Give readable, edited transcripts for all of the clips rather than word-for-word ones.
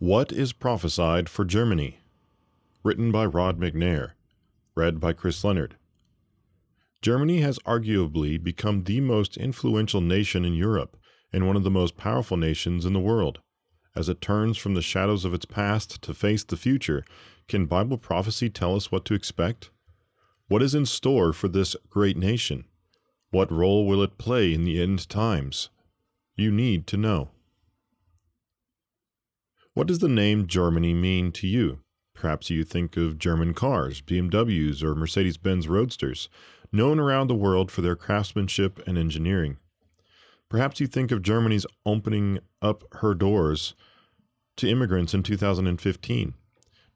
What is Prophesied for Germany? Written by Rod McNair. Read by Chris Leonard. Germany has arguably become the most influential nation in Europe and one of the most powerful nations in the world. As it turns from the shadows of its past to face the future, can Bible prophecy tell us what to expect? What is in store for this great nation? What role will it play in the end times? You need to know. What does the name Germany mean to you? Perhaps you think of German cars, BMWs, or Mercedes-Benz Roadsters, known around the world for their craftsmanship and engineering. Perhaps you think of Germany's opening up her doors to immigrants in 2015.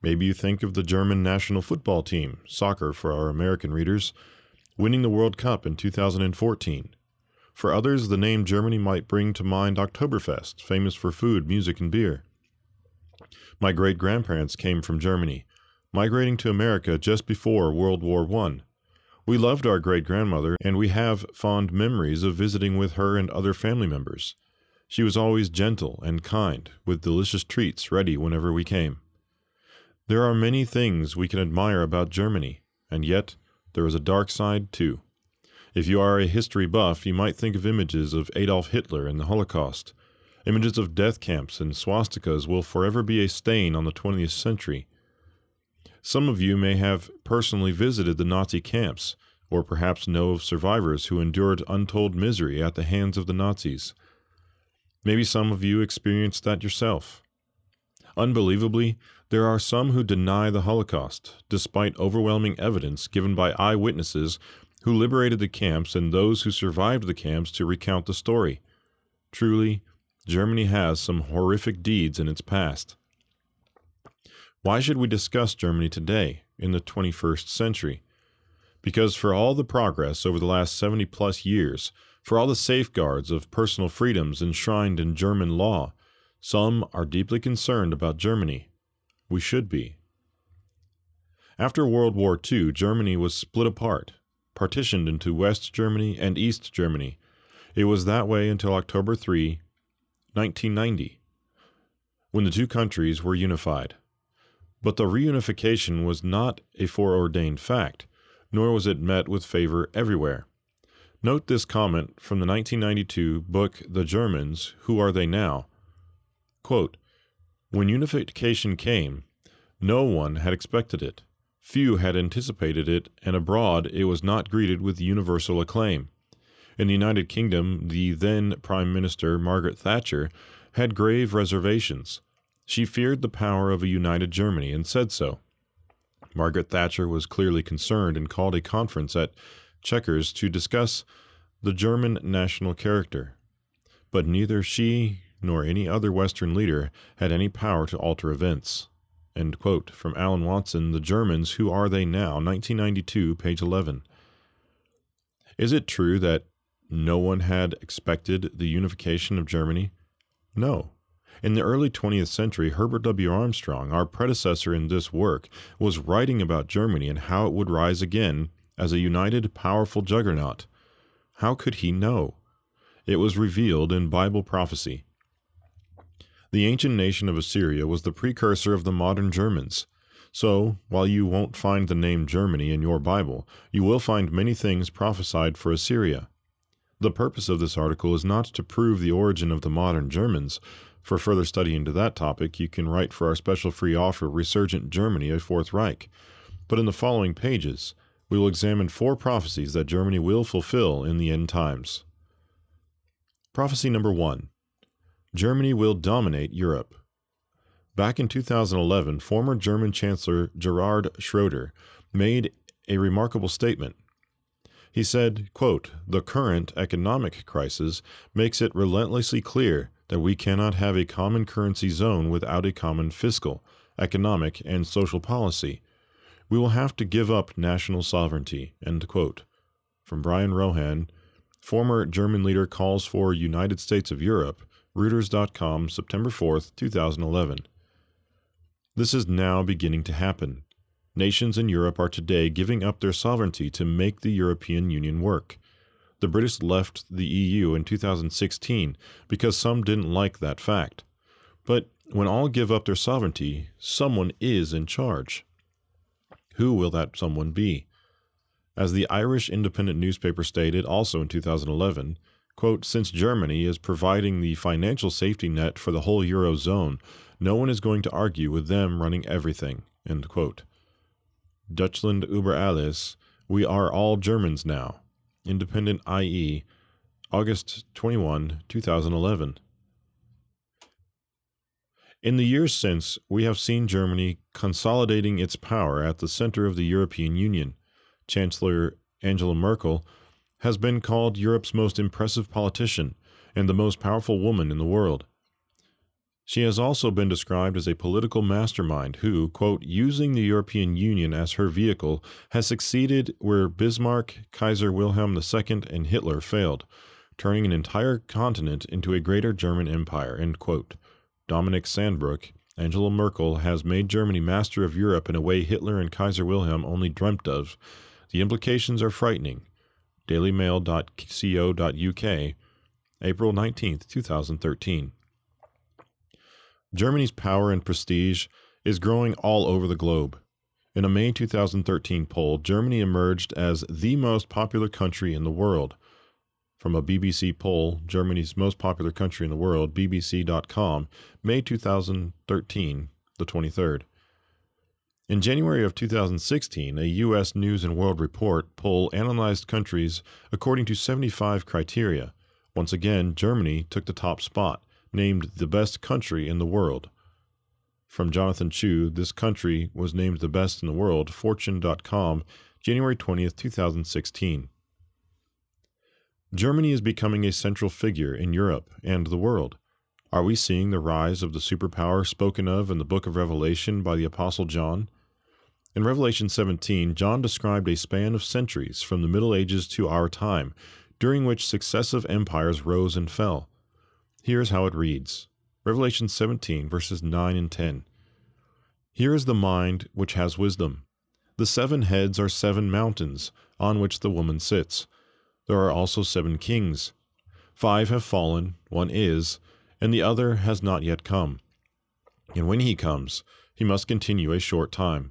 Maybe you think of the German national football team, soccer for our American readers, winning the World Cup in 2014. For others, the name Germany might bring to mind Oktoberfest, famous for food, music, and beer. My great-grandparents came from Germany, migrating to America just before World War I. We loved our great-grandmother, and we have fond memories of visiting with her and other family members. She was always gentle and kind, with delicious treats ready whenever we came. There are many things we can admire about Germany, and yet there is a dark side too. If you are a history buff, you might think of images of Adolf Hitler and the Holocaust. Images of death camps and swastikas will forever be a stain on the 20th century. Some of you may have personally visited the Nazi camps, or perhaps know of survivors who endured untold misery at the hands of the Nazis. Maybe some of you experienced that yourself. Unbelievably, there are some who deny the Holocaust, despite overwhelming evidence given by eyewitnesses who liberated the camps and those who survived the camps to recount the story. Truly, Germany has some horrific deeds in its past. Why should we discuss Germany today, in the 21st century? Because for all the progress over the last 70-plus years, for all the safeguards of personal freedoms enshrined in German law, some are deeply concerned about Germany. We should be. After World War II, Germany was split apart, partitioned into West Germany and East Germany. It was that way until October 3, 1990, when the two countries were unified. But the reunification was not a foreordained fact, nor was it met with favor everywhere. Note this comment from the 1992 book The Germans, Who Are They Now? Quote, "When unification came, no one had expected it. Few had anticipated it, and abroad it was not greeted with universal acclaim. In the United Kingdom, the then Prime Minister, Margaret Thatcher, had grave reservations. She feared the power of a united Germany and said so. Margaret Thatcher was clearly concerned and called a conference at Chequers to discuss the German national character. But neither she nor any other Western leader had any power to alter events." End quote, from Alan Watson, The Germans, Who Are They Now? 1992, page 11. Is it true that no one had expected the unification of Germany? No. In the early 20th century, Herbert W. Armstrong, our predecessor in this work, was writing about Germany and how it would rise again as a united, powerful juggernaut. How could he know? It was revealed in Bible prophecy. The ancient nation of Assyria was the precursor of the modern Germans. So, while you won't find the name Germany in your Bible, you will find many things prophesied for Assyria. The purpose of this article is not to prove the origin of the modern Germans. For further study into that topic, you can write for our special free offer, Resurgent Germany, a Fourth Reich. But in the following pages, we will examine four prophecies that Germany will fulfill in the end times. Prophecy number 1. Germany will dominate Europe. Back in 2011, former German Chancellor Gerhard Schroeder made a remarkable statement. He said, quote, "The current economic crisis makes it relentlessly clear that we cannot have a common currency zone without a common fiscal, economic, and social policy. We will have to give up national sovereignty." End quote. From Brian Rohan, Former German Leader Calls for United States of Europe, Reuters.com, September 4, 2011. This is now beginning to happen. Nations in Europe are today giving up their sovereignty to make the European Union work. The British left the EU in 2016 because some didn't like that fact. But When all give up their sovereignty, someone is in charge. Who will that someone be? As the Irish Independent newspaper stated also in 2011, quote, "Since Germany is providing the financial safety net for the whole Eurozone, no one is going to argue with them running everything," end quote. Deutschland über alles, we are all Germans now. Independent IE, August 21, 2011. In the years since, we have seen Germany consolidating its power at the center of the European Union. Chancellor Angela Merkel has been called Europe's most impressive politician and the most powerful woman in the world. She has also been described as a political mastermind who, quote, "using the European Union as her vehicle, has succeeded where Bismarck, Kaiser Wilhelm II, and Hitler failed, turning an entire continent into a greater German empire," end quote. Dominic Sandbrook, Angela Merkel has made Germany master of Europe in a way Hitler and Kaiser Wilhelm only dreamt of. The implications are frightening. dailymail.co.uk, April 19, 2013. Germany's power and prestige is growing all over the globe. In a May 2013 poll, Germany emerged as the most popular country in the world. From a BBC poll, Germany's most popular country in the world, BBC.com, May 2013, the 23rd. In January of 2016, a U.S. News & World Report poll analyzed countries according to 75 criteria. Once again, Germany took the top spot, named the best country in the world. From Jonathan Chu, this country was named the best in the world, Fortune.com, January 20, 2016. Germany is becoming a central figure in Europe and the world. Are we seeing the rise of the superpower spoken of in the book of Revelation by the Apostle John? In Revelation 17, John described a span of centuries from the Middle Ages to our time, during which successive empires rose and fell. Here's how it reads. Revelation 17, verses 9 and 10. "Here is the mind which has wisdom. The seven heads are seven mountains on which the woman sits. There are also seven kings. Five have fallen, one is, and the other has not yet come. And when he comes, he must continue a short time."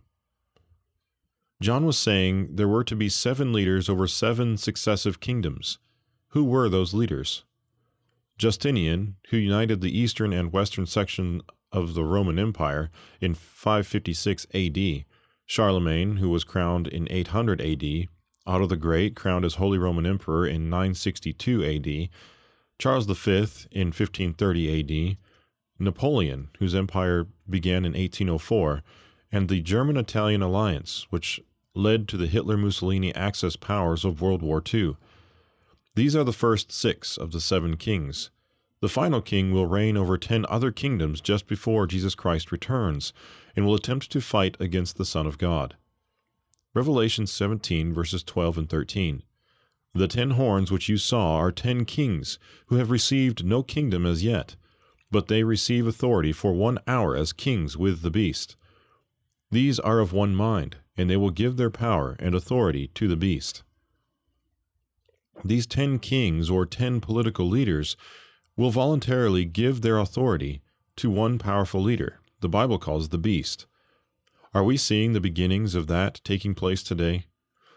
John was saying there were to be seven leaders over seven successive kingdoms. Who were those leaders? Justinian, who united the eastern and western section of the Roman Empire in 556 AD, Charlemagne, who was crowned in 800 AD, Otto the Great, crowned as Holy Roman Emperor in 962 AD, Charles V in 1530 AD, Napoleon, whose empire began in 1804, and the German-Italian alliance, which led to the Hitler-Mussolini Axis powers of World War II. These are the first six of the seven kings. The final king will reign over 10 other kingdoms just before Jesus Christ returns, and will attempt to fight against the Son of God. Revelation 17, verses 12 and 13. "The 10 horns which you saw are 10 kings, who have received no kingdom as yet, but they receive authority for 1 hour as kings with the beast. These are of one mind, and they will give their power and authority to the beast." These 10 kings, or 10 political leaders, will voluntarily give their authority to one powerful leader, the Bible calls the beast. Are we seeing the beginnings of that taking place today?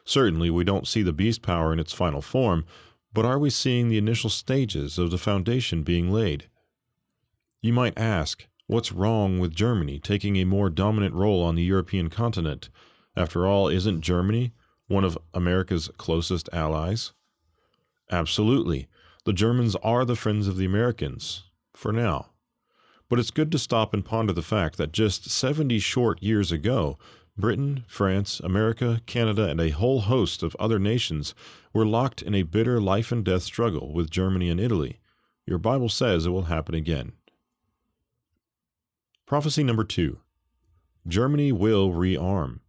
Certainly, we don't see the beast power in its final form, but are we seeing the initial stages of the foundation being laid? You might ask, what's wrong with Germany taking a more dominant role on the European continent? After all, isn't Germany one of America's closest allies? Absolutely. The Germans are the friends of the Americans, for now. But it's good to stop and ponder the fact that just 70 short years ago, Britain, France, America, Canada, and a whole host of other nations were locked in a bitter life and death struggle with Germany and Italy. Your Bible says it will happen again. Prophecy number 2. Germany will rearm.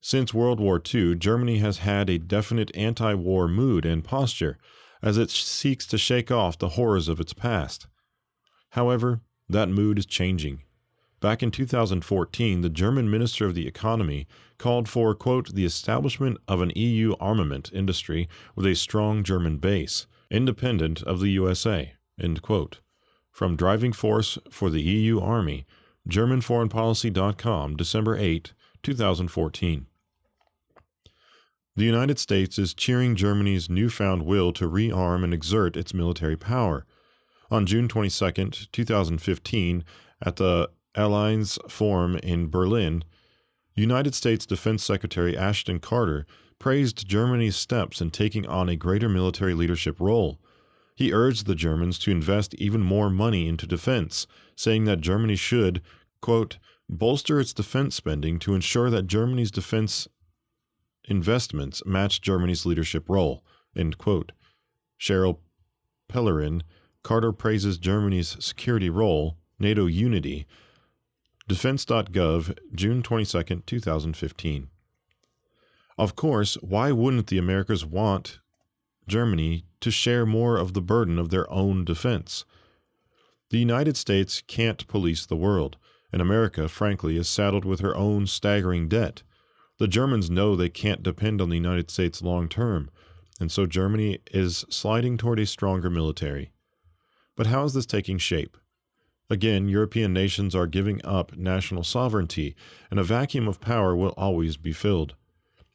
Since World War II, Germany has had a definite anti-war mood and posture as it seeks to shake off the horrors of its past. However, that mood is changing. Back in 2014, the German Minister of the Economy called for, quote, "the establishment of an EU armament industry with a strong German base, independent of the USA," end quote. From Driving Force for the EU Army, GermanForeignPolicy.com, December 8, 2014. The United States is cheering Germany's newfound will to rearm and exert its military power. On June 22, 2015, at the Allies Forum in Berlin, United States Defense Secretary Ashton Carter praised Germany's steps in taking on a greater military leadership role. He urged the Germans to invest even more money into defense, saying that Germany should, quote, bolster its defense spending to ensure that Germany's defense investments match Germany's leadership role, end quote. Cheryl Pellerin, Carter praises Germany's security role, NATO unity, defense.gov, June 22, 2015. Of course, why wouldn't the Americas want Germany to share more of the burden of their own defense? The United States can't police the world, and America, frankly, is saddled with her own staggering debt. The Germans know they can't depend on the United States long term, and so Germany is sliding toward a stronger military. But how is this taking shape? Again, European nations are giving up national sovereignty, and a vacuum of power will always be filled.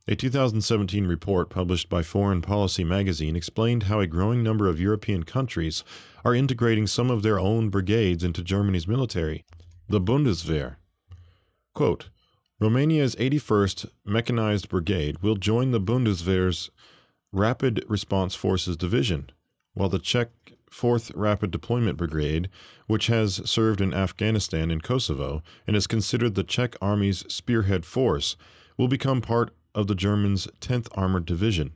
A 2017 report published by Foreign Policy magazine explained how a growing number of European countries are integrating some of their own brigades into Germany's military, the Bundeswehr. Quote, Romania's 81st Mechanized Brigade will join the Bundeswehr's Rapid Response Forces Division, while the Czech 4th Rapid Deployment Brigade, which has served in Afghanistan and Kosovo and is considered the Czech Army's spearhead force, will become part of the Germans' 10th Armored Division.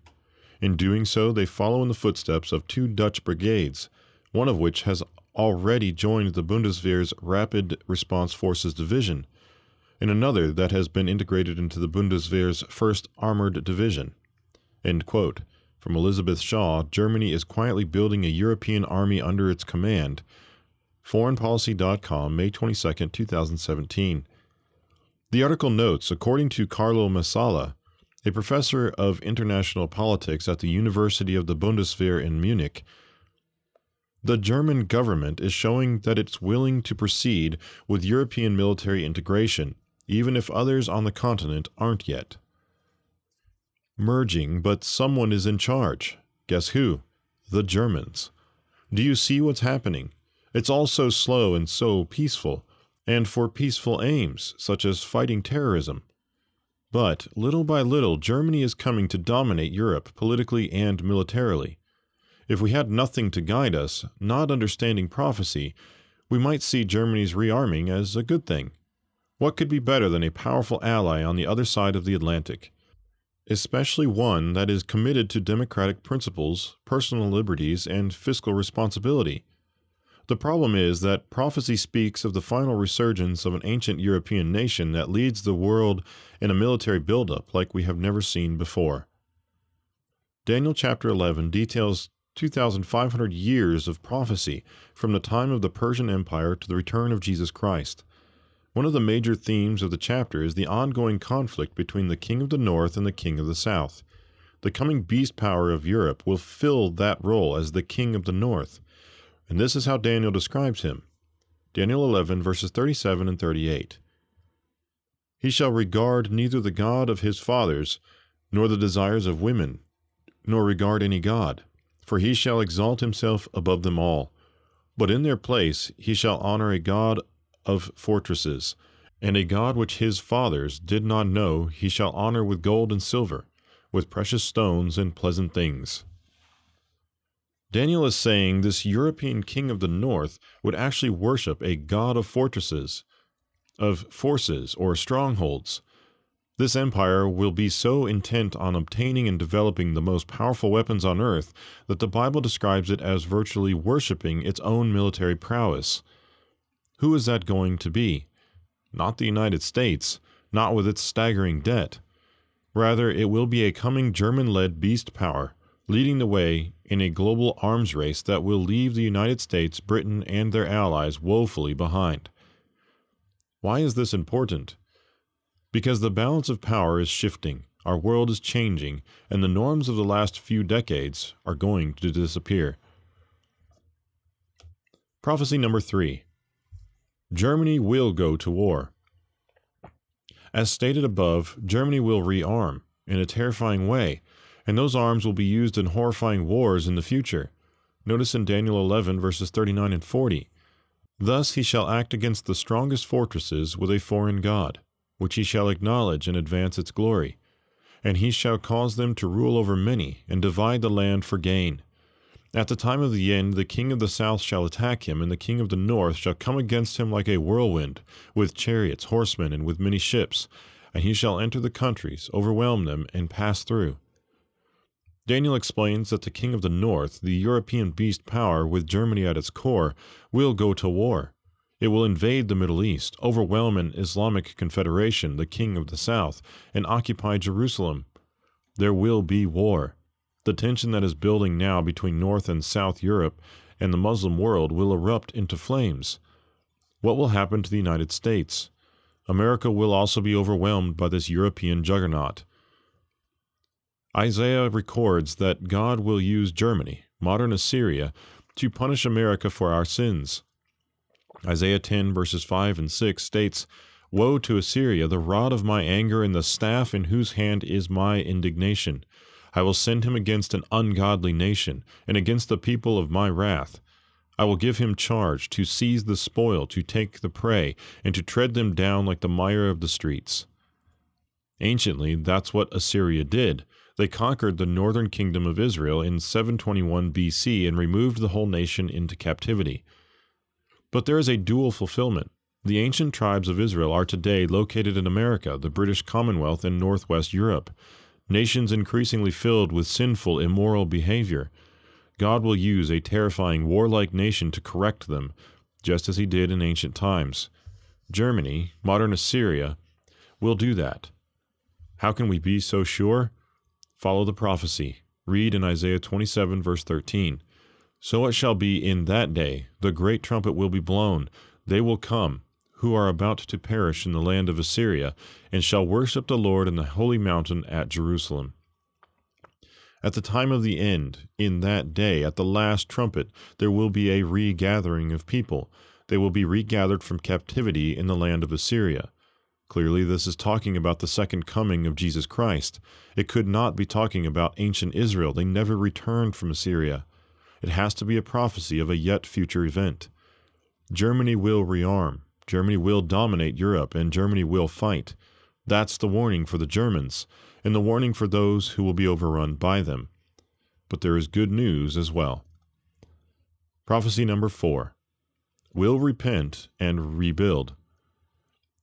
In doing so, they follow in the footsteps of two Dutch brigades, one of which has already joined the Bundeswehr's Rapid Response Forces Division, and another that has been integrated into the Bundeswehr's 1st Armored Division. End quote. From Elizabeth Shaw, Germany is quietly building a European army under its command. Foreignpolicy.com, May 22, 2017. The article notes, according to Carlo Masala, a professor of international politics at the University of the Bundeswehr in Munich, the German government is showing that it's willing to proceed with European military integration, even if others on the continent aren't yet. Merging, but someone is in charge. Guess who? The Germans. Do you see what's happening? It's all so slow and so peaceful, and for peaceful aims, such as fighting terrorism. But, little by little, Germany is coming to dominate Europe politically and militarily. If we had nothing to guide us, not understanding prophecy, we might see Germany's rearming as a good thing. What could be better than a powerful ally on the other side of the Atlantic, especially one that is committed to democratic principles, personal liberties, and fiscal responsibility? The problem is that prophecy speaks of the final resurgence of an ancient European nation that leads the world in a military buildup like we have never seen before. Daniel chapter 11 details 2,500 years of prophecy from the time of the Persian Empire to the return of Jesus Christ. One of the major themes of the chapter is the ongoing conflict between the king of the north and the king of the south. The coming beast power of Europe will fill that role as the king of the north. And this is how Daniel describes him. Daniel 11, verses 37 and 38. He shall regard neither the God of his fathers, nor the desires of women, nor regard any God, for he shall exalt himself above them all. But in their place he shall honor a God of fortresses, and a God which his fathers did not know he shall honor with gold and silver, with precious stones and pleasant things. Daniel is saying this European king of the north would actually worship a god of fortresses, of forces or strongholds. This empire will be so intent on obtaining and developing the most powerful weapons on earth that the Bible describes it as virtually worshiping its own military prowess. Who is that going to be? Not the United States, not with its staggering debt. Rather, it will be a coming German-led beast power, leading the way in a global arms race that will leave the United States, Britain, and their allies woefully behind. Why is this important? Because the balance of power is shifting, our world is changing, and the norms of the last few decades are going to disappear. Prophecy number 3. Germany will go to war. As stated above, Germany will rearm in a terrifying way, and those arms will be used in horrifying wars in the future. Notice in Daniel 11, verses 39 and 40, "Thus he shall act against the strongest fortresses with a foreign god, which he shall acknowledge and advance its glory. And he shall cause them to rule over many, and divide the land for gain. At the time of the end, the king of the south shall attack him, and the king of the north shall come against him like a whirlwind, with chariots, horsemen, and with many ships. And he shall enter the countries, overwhelm them, and pass through." Daniel explains that the king of the north, the European beast power with Germany at its core, will go to war. It will invade the Middle East, overwhelm an Islamic confederation, the king of the south, and occupy Jerusalem. There will be war. The tension that is building now between North and South Europe and the Muslim world will erupt into flames. What will happen to the United States? America will also be overwhelmed by this European juggernaut. Isaiah records that God will use Germany, modern Assyria, to punish America for our sins. Isaiah 10 verses 5 and 6 states, "Woe to Assyria, the rod of my anger and the staff in whose hand is my indignation. I will send him against an ungodly nation and against the people of my wrath. I will give him charge to seize the spoil, to take the prey, and to tread them down like the mire of the streets." Anciently, that's what Assyria did. They conquered the northern kingdom of Israel in 721 BC and removed the whole nation into captivity. But there is a dual fulfillment. The ancient tribes of Israel are today located in America, the British Commonwealth, and Northwest Europe, nations increasingly filled with sinful, immoral behavior. God will use a terrifying, warlike nation to correct them, just as he did in ancient times. Germany, modern Assyria, will do that. How can we be so sure? Follow the prophecy. Read in Isaiah 27, verse 13. "So it shall be in that day, the great trumpet will be blown. They will come, who are about to perish in the land of Assyria, and shall worship the Lord in the holy mountain at Jerusalem." At the time of the end, in that day, at the last trumpet, there will be a regathering of people. They will be regathered from captivity in the land of Assyria. Clearly, this is talking about the second coming of Jesus Christ. It could not be talking about ancient Israel. They never returned from Assyria. It has to be a prophecy of a yet future event. Germany will rearm. Germany will dominate Europe, and Germany will fight. That's the warning for the Germans, and the warning for those who will be overrun by them. But there is good news as well. Prophecy number 4. Will repent and rebuild.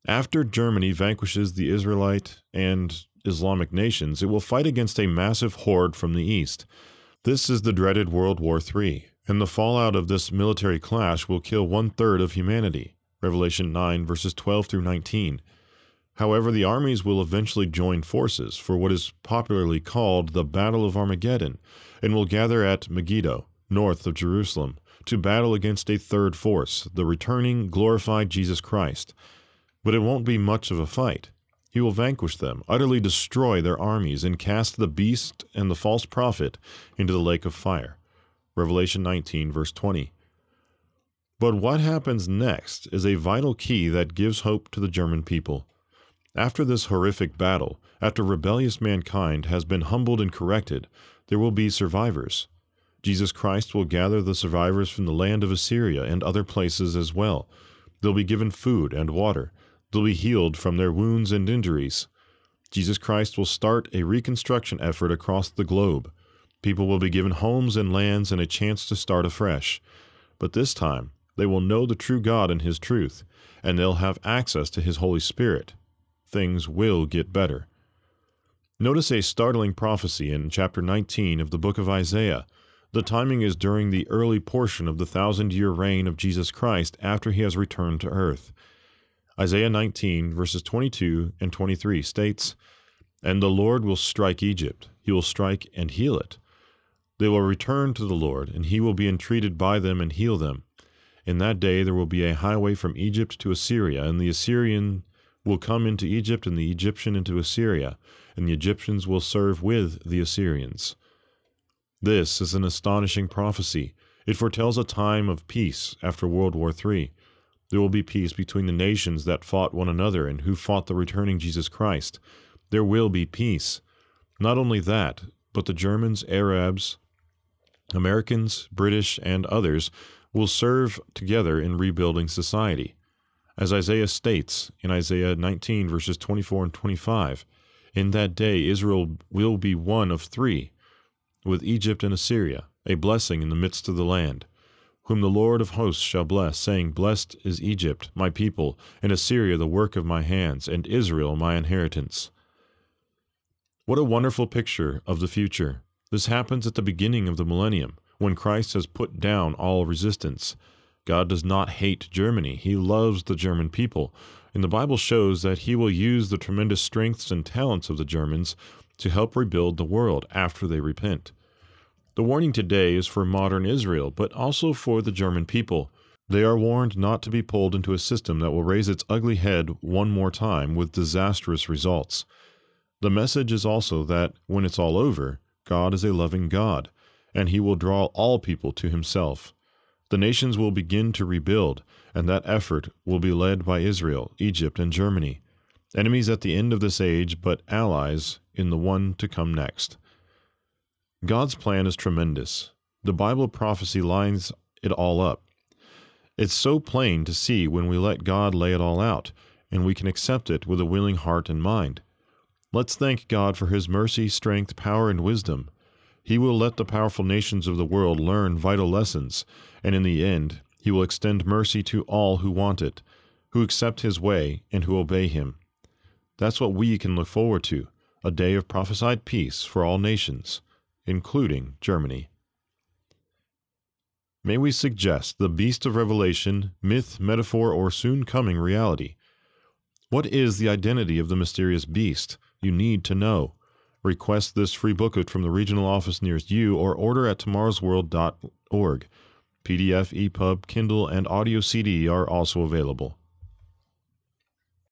After Germany vanquishes the Israelite and Islamic nations, it will fight against a massive horde from the east. This is the dreaded World War III, and the fallout of this military clash will kill 1/3 of humanity. Revelation 9 verses 12 through 19. However, the armies will eventually join forces for what is popularly called the Battle of Armageddon, and will gather at Megiddo, north of Jerusalem, to battle against a third force, the returning, glorified Jesus Christ. But it won't be much of a fight. He will vanquish them, utterly destroy their armies, and cast the beast and the false prophet into the lake of fire. Revelation 19, verse 20. But what happens next is a vital key that gives hope to the German people. After this horrific battle, after rebellious mankind has been humbled and corrected, there will be survivors. Jesus Christ will gather the survivors from the land of Assyria and other places as well. They'll be given food and water. They'll be healed from their wounds and injuries. Jesus Christ will start a reconstruction effort across the globe. People will be given homes and lands and a chance to start afresh. But this time, they will know the true God and His truth, and they'll have access to His Holy Spirit. Things will get better. Notice a startling prophecy in chapter 19 of the book of Isaiah. The timing is during the early portion of the 1,000-year reign of Jesus Christ after He has returned to earth. Isaiah 19, verses 22 and 23 states, "And the Lord will strike Egypt, He will strike and heal it. They will return to the Lord, and He will be entreated by them and heal them. In that day there will be a highway from Egypt to Assyria, and the Assyrian will come into Egypt, and the Egyptian into Assyria, and the Egyptians will serve with the Assyrians." This is an astonishing prophecy. It foretells a time of peace after World War III. There will be peace between the nations that fought one another and who fought the returning Jesus Christ. There will be peace. Not only that, but the Germans, Arabs, Americans, British, and others will serve together in rebuilding society. As Isaiah states in Isaiah 19, verses 24 and 25, "In that day Israel will be one of three, with Egypt and Assyria, a blessing in the midst of the land, whom the Lord of hosts shall bless, saying, Blessed is Egypt, my people, and Assyria, the work of my hands, and Israel, my inheritance." What a wonderful picture of the future. This happens at the beginning of the millennium, when Christ has put down all resistance. God does not hate Germany. He loves the German people, and the Bible shows that he will use the tremendous strengths and talents of the Germans to help rebuild the world after they repent. The warning today is for modern Israel, but also for the German people. They are warned not to be pulled into a system that will raise its ugly head one more time with disastrous results. The message is also that, when it's all over, God is a loving God, and he will draw all people to himself. The nations will begin to rebuild, and that effort will be led by Israel, Egypt, and Germany, enemies at the end of this age, but allies in the one to come next. God's plan is tremendous. The Bible prophecy lines it all up. It's so plain to see when we let God lay it all out, and we can accept it with a willing heart and mind. Let's thank God for his mercy, strength, power, and wisdom. He will let the powerful nations of the world learn vital lessons, and in the end, he will extend mercy to all who want it, who accept his way, and who obey him. That's what we can look forward to, a day of prophesied peace for all nations, including Germany. May we suggest the beast of Revelation, myth, metaphor, or soon-coming reality. What is the identity of the mysterious beast? You need to know. Request this free booklet from the regional office nearest you or order at tomorrowsworld.org. PDF, EPUB, Kindle, and audio CD are also available.